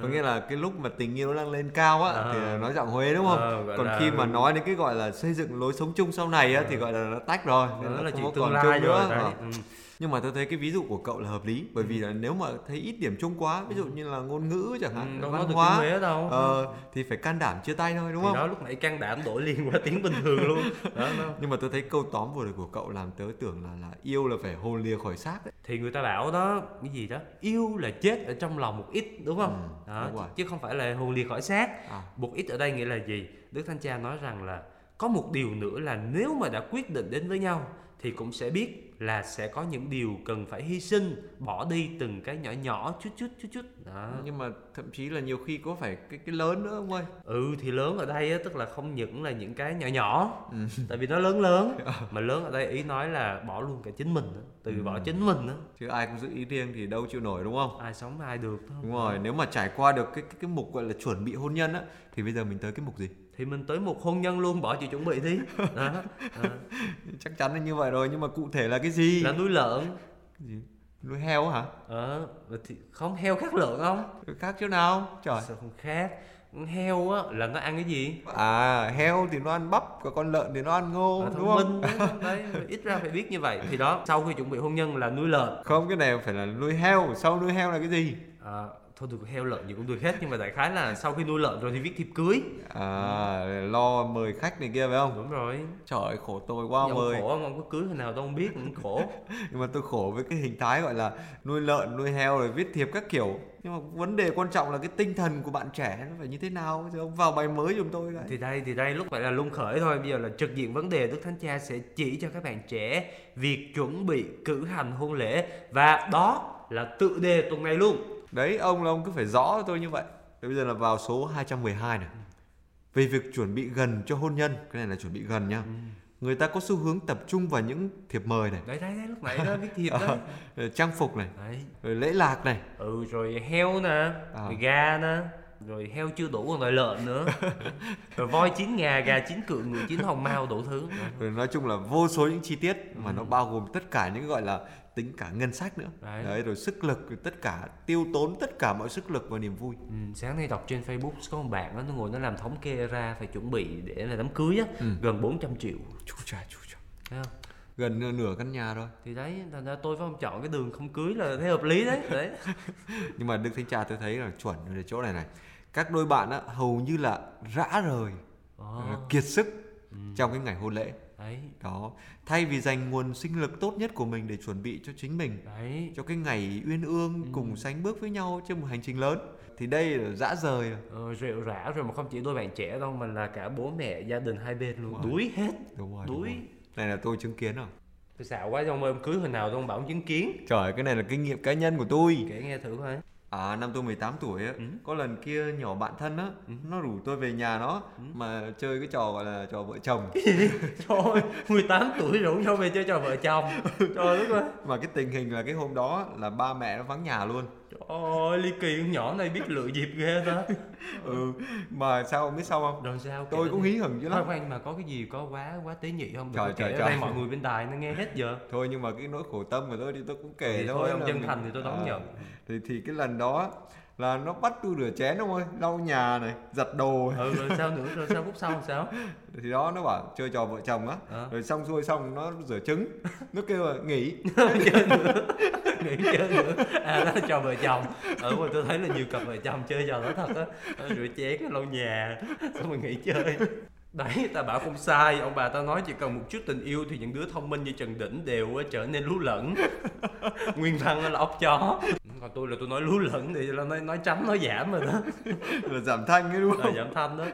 Có à. nghĩa là cái lúc mà tình yêu nó đang lên cao á à. thì nói giọng Huế đúng không? À, còn là... khi mà nói đến cái gọi là xây dựng lối sống chung sau này á à. thì gọi là nó tách rồi. Nên nó là chuyện tương lai nữa. Rồi. Nhưng mà tôi thấy cái ví dụ của cậu là hợp lý, bởi vì là nếu mà thấy ít điểm chung quá, ví dụ như là ngôn ngữ chẳng hạn, ừ, văn hóa đâu. Ờ, thì phải can đảm chia tay thôi, đúng thì không? Đó, lúc nãy can đảm đổi liền qua tiếng bình thường luôn đó, đó. Nhưng mà tôi thấy câu tóm vừa rồi của cậu làm tớ tưởng là, là yêu là phải hồn lìa khỏi xác đấy. Thì người ta bảo đó, cái gì đó, yêu là chết ở trong lòng một ít, đúng không? Ừ, đó, đúng chứ không phải là hồn lìa khỏi xác à. Một ít ở đây nghĩa là gì? Đức Thánh Cha nói rằng là có một điều nữa là nếu mà đã quyết định đến với nhau thì cũng sẽ biết là sẽ có những điều cần phải hy sinh, bỏ đi từng cái nhỏ nhỏ, chút chút chút chút đó. Nhưng mà thậm chí là nhiều khi có phải cái, cái lớn nữa không ơi? Ừ thì lớn ở đây á, tức là không những là những cái nhỏ nhỏ ừ. tại vì nó lớn lớn mà lớn ở đây ý nói là bỏ luôn cả chính mình nữa, từ ừ. bỏ chính mình nữa. Chứ ai cũng giữ ý riêng thì đâu chịu nổi, đúng không? Ai sống ai được thôi. Đúng rồi, nếu mà trải qua được cái, cái, cái mục gọi là chuẩn bị hôn nhân á, thì bây giờ mình tới cái mục gì? Thì mình tới một hôn nhân luôn, bỏ chịu chuẩn bị đi. Đó. À. Chắc chắn là như vậy rồi, nhưng mà cụ thể là cái gì? Là nuôi lợn. Gì? Nuôi heo hả? Ờ, à, thì không, heo khác lợn không? Khác chỗ nào? Trời. Sao không khác? Heo á là nó ăn cái gì? À, heo thì nó ăn bắp, còn con lợn thì nó ăn ngô, à, đúng không? Thông minh, đấy, ít ra phải biết như vậy. Thì đó, sau khi chuẩn bị hôn nhân là nuôi lợn. Không, cái này phải là nuôi heo, sau nuôi heo là cái gì? À, thôi được, heo lợn gì cũng được hết, nhưng mà đại khái là sau khi nuôi lợn rồi thì viết thiệp cưới à, ừ. lo mời khách này kia phải không? Đúng rồi. Trời ơi, khổ tôi quá ông ơi. Khổ ông, ông có cưới hồi nào tôi không biết, cũng khổ. Nhưng mà tôi khổ với cái hình thái gọi là nuôi lợn, nuôi heo rồi viết thiệp các kiểu. Nhưng mà vấn đề quan trọng là cái tinh thần của bạn trẻ nó phải như thế nào, chứ ông vào bài mới giùm tôi lại. Thì đây, thì đây lúc phải là lung khởi thôi, bây giờ là trực diện vấn đề. Đức Thánh Cha sẽ chỉ cho các bạn trẻ việc chuẩn bị cử hành hôn lễ, và đó là tựa đề tuần này luôn. Đấy, ông là ông cứ phải rõ tôi như vậy. Bây giờ là vào số hai trăm mười hai này. Về việc chuẩn bị gần cho hôn nhân. Cái này là chuẩn bị gần nha. Ừ. Người ta có xu hướng tập trung vào những thiệp mời này. Đấy, đấy, đấy lúc nãy đó, viết thiệp đó. Ờ, trang phục này. Đấy. Rồi lễ lạc này. Ừ, rồi heo nè, à. rồi gà nè. Rồi heo chưa đủ còn đòi lợn nữa. Rồi voi chín ngà, gà chín cựa, ngựa chín hồng mao, đủ thứ. Rồi nói chung là vô số những chi tiết mà ừ. nó bao gồm tất cả những gọi là tính cả ngân sách nữa. Đấy. Đấy, rồi sức lực, rồi tất cả, tiêu tốn tất cả mọi sức lực và niềm vui. Ừ, sáng nay đọc trên Facebook có một bạn đó, nó ngồi nó làm thống kê ra phải chuẩn bị để là đám cưới á, ừ. gần bốn trăm triệu. Chú cha, chú cha. Thấy không? Gần nửa căn nhà rồi. Thì đấy, thành ra tôi phải không chọn cái đường không cưới là thấy hợp lý đấy. Đấy. Nhưng mà Đức Thánh Cha tôi thấy là chuẩn ở chỗ này này. Các đôi bạn á, hầu như là rã rời, à. kiệt sức ừ. trong cái ngày hôn lễ. Đấy. Đó, thay vì dành nguồn sinh lực tốt nhất của mình để chuẩn bị cho chính mình, đấy. cho cái ngày uyên ương ừ. cùng sánh bước với nhau trên một hành trình lớn, thì đây là dã rời. Ờ, rệu rã rồi, mà không chỉ đôi bạn trẻ đâu mà là cả bố mẹ, gia đình hai bên luôn. Đuối hết. Đúng rồi, đuối. Này là tôi chứng kiến rồi. Tôi xạo quá, ông ơi, ông cưới hồi nào tôi không bảo ông chứng kiến. Trời, cái này là kinh nghiệm cá nhân của tôi. Kể nghe thử thôi. À, năm tôi mười tám tuổi á, ừ. có lần kia nhỏ bạn thân á, ừ. nó rủ tôi về nhà nó ừ. mà chơi cái trò gọi là trò vợ chồng. Trời ơi, mười tám tuổi rủ nhau về chơi trò vợ chồng. Trời đất ơi. Mà cái tình hình là cái hôm đó là ba mẹ nó vắng nhà luôn. Trời ơi, ly kỳ nhỏ này biết lựa dịp ghê ta. Ừ, mà sao không biết sao không? Rồi sao? Tôi cũng hí hửng chứ lắm. Khoan, mà có cái gì có quá quá tế nhị không? Trời trời trời. Đây mọi người bên đài nó nghe hết giờ. Thôi nhưng mà cái nỗi khổ tâm của tôi thì tôi cũng kể thì thôi. Thôi ông chân thành thì tôi đón nhận. Thì thì cái lần đó là nó bắt tôi rửa chén đúng không? Lau nhà này, giặt đồ. Ừ, rồi sao nữa? Rồi sao phút sau làm sao? Thì đó nó bảo chơi trò vợ chồng á. À. Rồi xong xuôi xong nó rửa trứng. Nó kêu là nghỉ. Chơi nữa. Nghỉ chơi nữa. À đó là trò vợ chồng. Ở ngoài tôi thấy là nhiều cặp vợ chồng chơi trò đó thật á. Rửa chén, lau nhà, xong rồi nghỉ chơi. Đấy, ta bảo không sai, ông bà ta nói chỉ cần một chút tình yêu thì những đứa thông minh như Trần Đỉnh đều trở nên lú lẫn. Nguyên văn là ốc chó. Còn tôi là tôi nói lú lẫn thì là nói, nói tránh, nói giảm rồi đó. Là giảm thanh ấy đúng không? Là giảm thanh đó.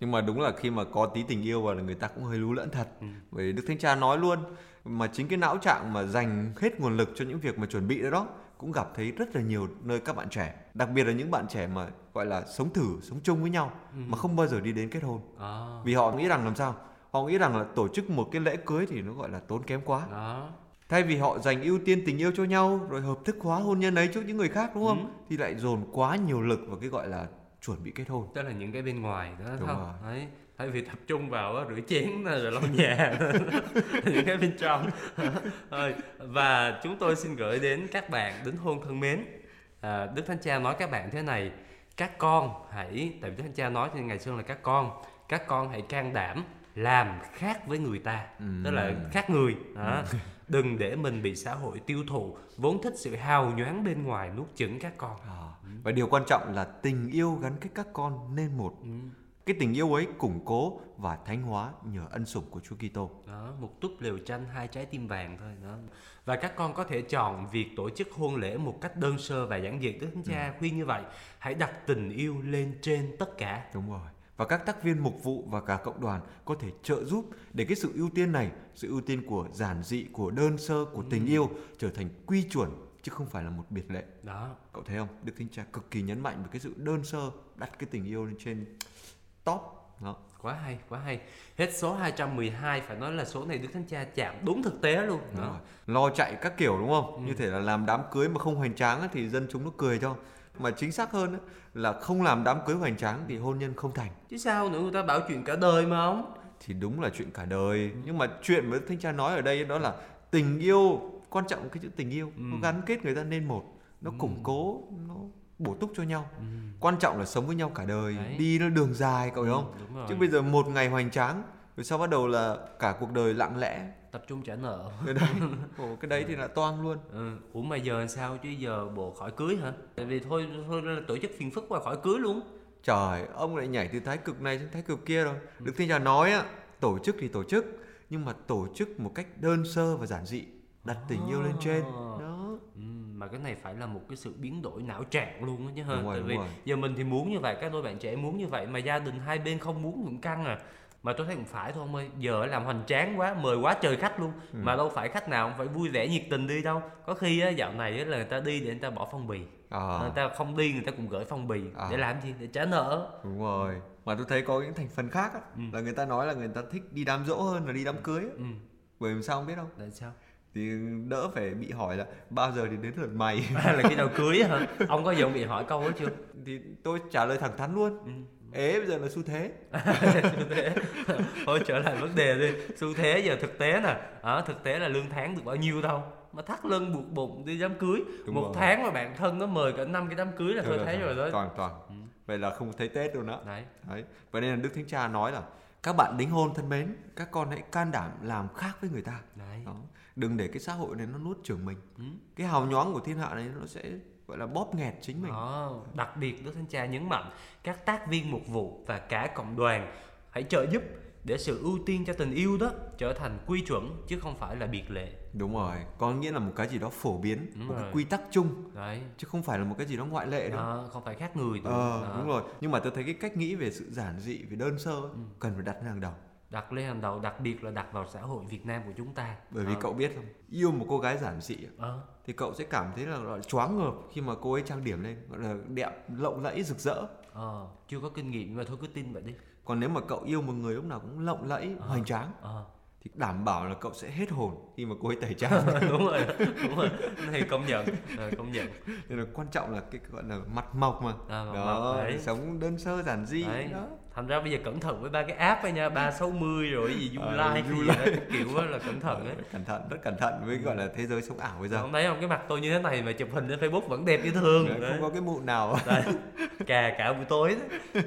Nhưng mà đúng là khi mà có tí tình yêu vào là người ta cũng hơi lú lẫn thật. Ừ. Bởi Đức Thánh Cha nói luôn, mà chính cái não trạng mà dành hết nguồn lực cho những việc mà chuẩn bị đó đó cũng gặp thấy rất là nhiều nơi các bạn trẻ, đặc biệt là những bạn trẻ mà gọi là sống thử, sống chung với nhau ừ. mà không bao giờ đi đến kết hôn. À. Vì họ nghĩ rằng làm sao? Họ nghĩ rằng là tổ chức một cái lễ cưới thì nó gọi là tốn kém quá. Đó. Thay vì họ dành ưu tiên tình yêu cho nhau rồi hợp thức hóa hôn nhân ấy trước những người khác đúng không? Ừ. Thì lại dồn quá nhiều lực vào cái gọi là chuẩn bị kết hôn. Tức là những cái bên ngoài đó đúng không? Đấy. Tại vì tập trung vào rửa chén rồi lau nhà những cái bên trong. Và chúng tôi xin gửi đến các bạn đính hôn thân mến, à, Đức Thánh Cha nói các bạn thế này: các con hãy, tại vì Đức Thánh Cha nói trên ngày xưa là các con, các con hãy can đảm làm khác với người ta, ừ. tức là khác người à, ừ. đừng để mình bị xã hội tiêu thụ vốn thích sự hào nhoáng bên ngoài nuốt chửng các con. À, và điều quan trọng là tình yêu gắn kết các con nên một. Ừ. Cái tình yêu ấy củng cố và thánh hóa nhờ ân sủng của Chúa Kitô. Đó, một túp lều tranh hai trái tim vàng thôi đó. Và các con có thể chọn việc tổ chức hôn lễ một cách đơn sơ và giản dị. Đức Thánh Cha ừ. khuyên như vậy, hãy đặt tình yêu lên trên tất cả. Đúng rồi. Và các tác viên mục vụ và cả cộng đoàn có thể trợ giúp để cái sự ưu tiên này, sự ưu tiên của giản dị, của đơn sơ, của tình ừ. yêu trở thành quy chuẩn chứ không phải là một biệt lệ. Đó. Cậu thấy không? Đức Thánh Cha cực kỳ nhấn mạnh về cái sự đơn sơ, đặt cái tình yêu lên trên top. Đó. Quá hay, quá hay. Hết số hai trăm mười hai, phải nói là số này Đức Thánh Cha chạm đúng thực tế luôn. Đúng rồi. Lo chạy các kiểu đúng không? Ừ. Như thể là làm đám cưới mà không hoành tráng thì dân chúng nó cười cho. Mà chính xác hơn là không làm đám cưới hoành tráng thì hôn nhân không thành. Chứ sao nữa, người ta bảo chuyện cả đời mà không? Thì đúng là chuyện cả đời. Ừ. Nhưng mà chuyện mà Đức Thánh Cha nói ở đây đó là tình yêu, quan trọng cái chữ tình yêu. Ừ. Nó gắn kết người ta nên một, nó ừ. củng cố, nó bổ túc cho nhau. Ừ. Quan trọng là sống với nhau cả đời. Đấy. Đi nó đường dài cậu hiểu không? Ừ, chứ bây giờ một ngày hoành tráng rồi sau bắt đầu là cả cuộc đời lặng lẽ tập trung trả nợ. Cái đấy, ồ, cái đấy ừ. thì là toang luôn. Ừ. Ủa mà giờ sao chứ giờ bộ khỏi cưới hả? Tại vì thôi thôi là tổ chức phiền phức qua khỏi cưới luôn. Trời, ông lại nhảy từ thái cực này sang thái cực kia rồi. Đức Thánh Cha nói á, tổ chức thì tổ chức nhưng mà tổ chức một cách đơn sơ và giản dị, đặt tình à. yêu lên trên. Đó. Ừ. Mà cái này phải là một cái sự biến đổi não trạng luôn á chứ hơn. Tại vì rồi. giờ mình thì muốn như vậy, các đôi bạn trẻ muốn như vậy mà gia đình hai bên không muốn cũng căng à. Mà tôi thấy cũng phải thôi ông ơi, giờ làm hoành tráng quá, mời quá trời khách luôn. Ừ. Mà đâu phải khách nào cũng phải vui vẻ nhiệt tình đi đâu. Có khi á, dạo này á, là người ta đi để người ta bỏ phong bì. À. Người ta không đi người ta cũng gửi phong bì à. Để làm gì? Để trả nợ. Đúng rồi. Mà tôi thấy có những thành phần khác á, ừ. là người ta nói là người ta thích đi đám dỗ hơn là đi đám cưới á. Ừ. Bởi vì sao không biết đâu. Tại sao? Thì đỡ phải bị hỏi là bao giờ thì đến lượt mày. À, là khi nào cưới hả? Ông có giờ bị hỏi câu đó chưa? Thì tôi trả lời thẳng thắn luôn. Ừ. Ế bây giờ là xu thế. Xu thế. Thôi trở lại vấn đề đi. Xu thế giờ thực tế nè. À, thực tế là lương tháng được bao nhiêu đâu mà thắt lưng buộc bụng đi đám cưới. Đúng một rồi. Tháng mà bạn thân nó mời cả năm cái đám cưới là thôi thấy rồi đó. Toàn toàn. Ừ. Vậy là không thấy Tết luôn đó. Đấy. Đấy. Vậy nên là Đức Thánh Cha nói là các bạn đính hôn thân mến, các con hãy can đảm làm khác với người ta. Đấy. Đó. Đừng để cái xã hội này nó nuốt chửng mình. Ừ. Cái hào nhoáng của thiên hạ này nó sẽ gọi là bóp nghẹt chính mình. À, đặc biệt Đức Thánh Cha nhấn mạnh các tác viên mục vụ và cả cộng đoàn hãy trợ giúp để sự ưu tiên cho tình yêu đó trở thành quy chuẩn chứ không phải là biệt lệ. Đúng rồi, có nghĩa là một cái gì đó phổ biến, đúng một rồi. Cái quy tắc chung. Đấy. Chứ không phải là một cái gì đó ngoại lệ đâu. À, không phải khác người. Ờ, à, đúng rồi. Nhưng mà tôi thấy cái cách nghĩ về sự giản dị, về đơn sơ ừ. cần phải đặt hàng đầu. đặt lên hàng đầu, đặc biệt là đặt vào xã hội Việt Nam của chúng ta. Bởi vì à. cậu biết không, yêu một cô gái giản dị à. thì cậu sẽ cảm thấy là choáng ngợp khi mà cô ấy trang điểm lên, gọi là đẹp, lộng lẫy, rực rỡ. à. Chưa có kinh nghiệm nhưng mà thôi cứ tin vậy đi. Còn nếu mà cậu yêu một người lúc nào cũng lộng lẫy, à. hoành tráng à. thì đảm bảo là cậu sẽ hết hồn khi mà cô ấy tẩy trang. Đúng rồi, đúng rồi. Thì công nhận, à, công nhận. Nên là quan trọng là cái gọi là mặt mộc mà. À, mặt đó, mộc, sống đơn sơ giản dị đó. Thành ra bây giờ cẩn thận với ba cái app ấy nha, ba sáu mươi rồi cái gì du lai cái gì đó, kiểu là cẩn thận ấy. Cẩn thận, rất cẩn thận với gọi là thế giới sống ảo bây giờ. Không thấy không, cái mặt tôi như thế này mà chụp hình trên Facebook vẫn đẹp như thường. Đấy, đấy. Không có cái mụn nào. Đấy, cà cả buổi tối đấy.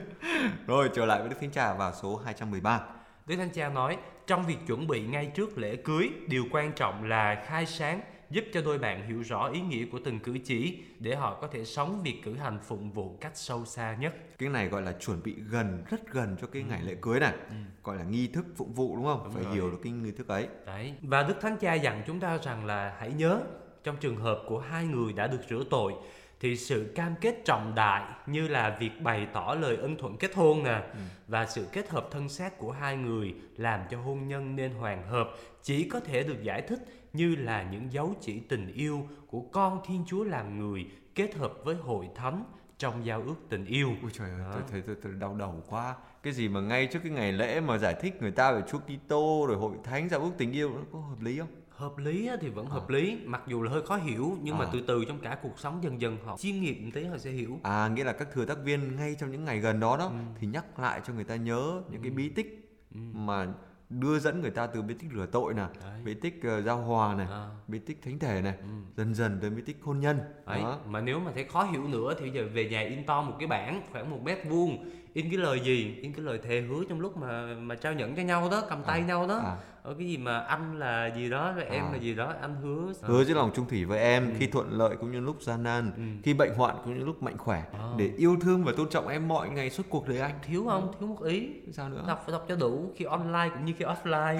Rồi trở lại với Đức Thánh Cha vào số hai trăm mười ba. Đức Thánh Cha nói, trong việc chuẩn bị ngay trước lễ cưới, điều quan trọng là khai sáng, giúp cho đôi bạn hiểu rõ ý nghĩa của từng cử chỉ để họ có thể sống việc cử hành phụng vụ cách sâu xa nhất. Cái này gọi là chuẩn bị gần, rất gần cho cái ừ. ngày lễ cưới này, ừ. gọi là nghi thức phụng vụ, đúng không? Đúng Phải rồi. hiểu được cái nghi thức ấy. Đấy. Và Đức Thánh Cha dặn chúng ta rằng là hãy nhớ, trong trường hợp của hai người đã được rửa tội, thì sự cam kết trọng đại như là việc bày tỏ lời ân thuận kết hôn nè ừ. và sự kết hợp thân xác của hai người làm cho hôn nhân nên hoàn hợp chỉ có thể được giải thích như là những dấu chỉ tình yêu của con Thiên Chúa làm người kết hợp với hội thánh trong giao ước tình yêu. Ôi trời ơi, tôi thấy tôi, tôi đau đầu quá. Cái gì mà ngay trước cái ngày lễ mà giải thích người ta về Chúa Kitô rồi hội thánh giao ước tình yêu, nó có hợp lý không? Hợp lý thì vẫn à. hợp lý, mặc dù là hơi khó hiểu, nhưng à. mà từ từ trong cả cuộc sống dần dần họ chiêm nghiệm một tí họ sẽ hiểu. À, nghĩa là các thừa tác viên ngay trong những ngày gần đó đó ừ. thì nhắc lại cho người ta nhớ những ừ. cái bí tích ừ. mà đưa dẫn người ta từ bí tích rửa tội nè, bí tích uh, giao hòa này, à. bí tích thánh thể này, ừ. dần dần tới bí tích hôn nhân. Đấy. Đó. Mà nếu mà thấy khó hiểu nữa thì giờ về nhà in to một cái bảng khoảng một mét vuông, in cái lời gì, in cái lời thề hứa trong lúc mà mà trao nhẫn cho nhau đó, cầm à. tay nhau đó. À. Ở cái gì mà anh là gì đó, rồi em à. là gì đó, anh hứa à. hứa với lòng trung thủy với em ừ. khi thuận lợi cũng như lúc gian nan, ừ. khi bệnh hoạn cũng như lúc mạnh khỏe, à. để yêu thương và tôn trọng em mọi ngày suốt cuộc đời anh. Thiếu không? Thiếu một ý. Sao nữa? Đọc phải đọc cho đủ, khi online cũng như khi offline.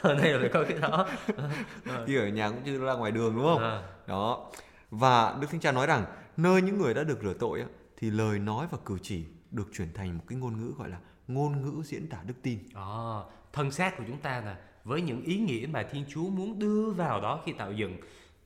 Thời này là phải coi cái đó. Khi ở nhà cũng như ra ngoài đường, đúng không? À. Đó. Và Đức Thánh Cha nói rằng nơi những người đã được rửa tội thì lời nói và cử chỉ được chuyển thành một cái ngôn ngữ gọi là ngôn ngữ diễn tả đức tin. À, thân xác của chúng ta là với những ý nghĩa mà Thiên Chúa muốn đưa vào đó khi tạo dựng.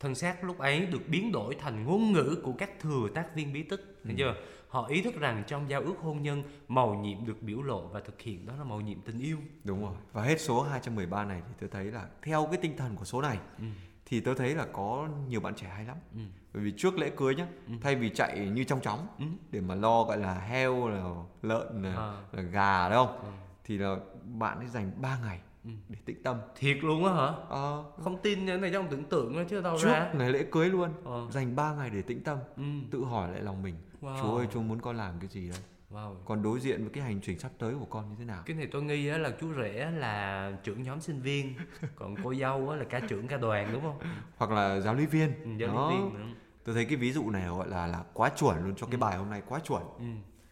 Thân xác lúc ấy được biến đổi thành ngôn ngữ của các thừa tác viên bí tích. Thấy ừ. chưa? Họ ý thức rằng trong giao ước hôn nhân, mầu nhiệm được biểu lộ và thực hiện đó là mầu nhiệm tình yêu. Đúng rồi. Và hết số hai trăm mười ba này thì tôi thấy là theo cái tinh thần của số này ừ. thì tôi thấy là có nhiều bạn trẻ hay lắm. Ừ. Bởi vì trước lễ cưới nhá, ừ. thay vì chạy như trong chóng ừ. để mà lo gọi là heo, là lợn, là, à. là gà đúng không? Ừ. Thì là bạn ấy dành ba ngày ừ. để tĩnh tâm. Thiệt luôn á hả? Ờ. Không tin cái này trong tưởng tượng nó chứ đâu trước ra. Trước ngày lễ cưới luôn, ờ. dành ba ngày để tĩnh tâm, ừ. tự hỏi lại lòng mình. Wow. Chúa ơi, Chúa muốn con làm cái gì đây? Wow. Còn đối diện với cái hành trình sắp tới của con như thế nào? Cái này tôi nghĩ là chú rể là trưởng nhóm sinh viên, còn cô dâu là ca trưởng ca đoàn, đúng không? Hoặc là giáo lý viên. Ừ, giáo Đó. lý viên nữa. Tôi thấy cái ví dụ này gọi là, là quá chuẩn luôn cho ừ. cái bài hôm nay, quá chuẩn. Ừ.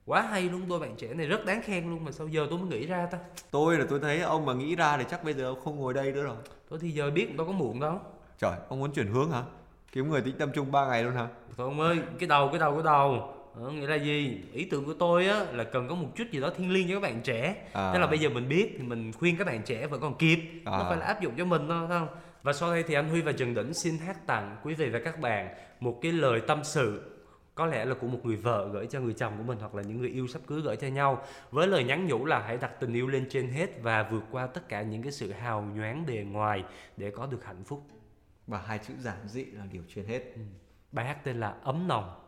Quá hay luôn, đôi bạn trẻ này rất đáng khen luôn, mà sao giờ tôi mới nghĩ ra ta? Tôi là tôi thấy ông mà nghĩ ra thì chắc bây giờ ông không ngồi đây nữa rồi. Tôi thì giờ biết tôi có muộn đâu. Trời, ông muốn chuyển hướng hả? Kiếm người tĩnh tâm chung ba ngày luôn hả? Thôi ông ơi, cái đầu, cái đầu, cái đầu. Ờ, nghĩa là gì? Ý tưởng của tôi á là cần có một chút gì đó thiêng liêng cho các bạn trẻ. à. Tức là bây giờ mình biết thì mình khuyên các bạn trẻ vẫn còn kịp. à. Nó phải là áp dụng cho mình thôi, phải không? Và sau đây thì anh Huy và Trần Đỉnh xin hát tặng quý vị và các bạn một cái lời tâm sự, có lẽ là của một người vợ gửi cho người chồng của mình, hoặc là những người yêu sắp cưới gửi cho nhau, với lời nhắn nhủ là hãy đặt tình yêu lên trên hết và vượt qua tất cả những cái sự hào nhoáng bề ngoài để có được hạnh phúc. Và hai chữ giản dị là điều trên hết. ừ. Bài hát tên là Ấm Nồng.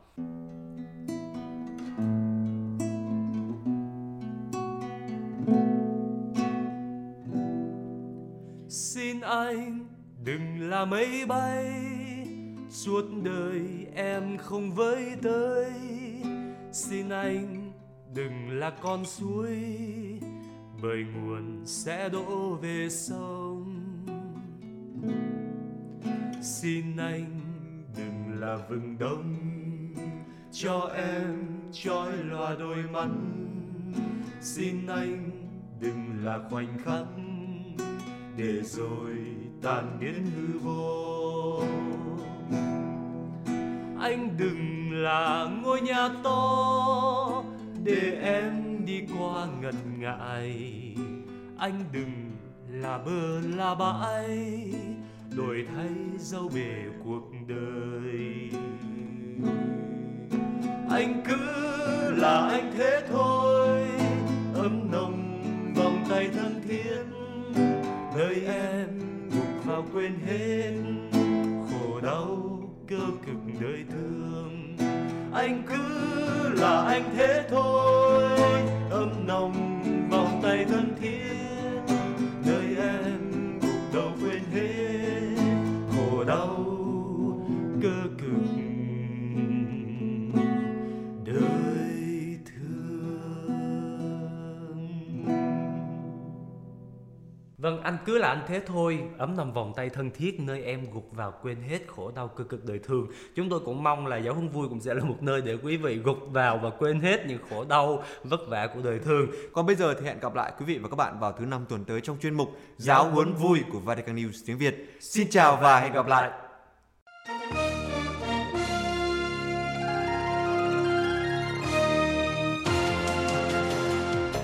Xin anh đừng là mây bay, suốt đời em không với tới. Xin anh đừng là con suối, bởi nguồn sẽ đổ về sông. Xin anh đừng là vừng đông, cho em trói lòa đôi mắt. Xin anh đừng là khoảnh khắc, để rồi tan biến hư vô. Anh đừng là ngôi nhà to, để em đi qua ngần ngại. anh đừng là bơ là bãi, đổi thay dâu bể cuộc đời. Anh cứ là anh thế thôi, ấm nồng vòng tay thân thiết, nơi em gục vào quên hết khổ đau cơ cực đời thương. Anh cứ là anh thế thôi, ấm nồng vòng tay thân thiết, nơi em gục đầu quên hết khổ đau cơ cực đời thương. Vâng, anh cứ là anh thế thôi, ấm nồng vòng tay thân thiết, nơi em gục vào quên hết khổ đau cơ cực đời thương. Chúng tôi cũng mong là Giáo Huấn Vui cũng sẽ là một nơi để quý vị gục vào và quên hết những khổ đau vất vả của đời thương. Còn bây giờ thì hẹn gặp lại quý vị và các bạn vào thứ năm tuần tới trong chuyên mục Giáo Huấn Vui của Vatican News tiếng Việt. Xin chào và hẹn gặp lại.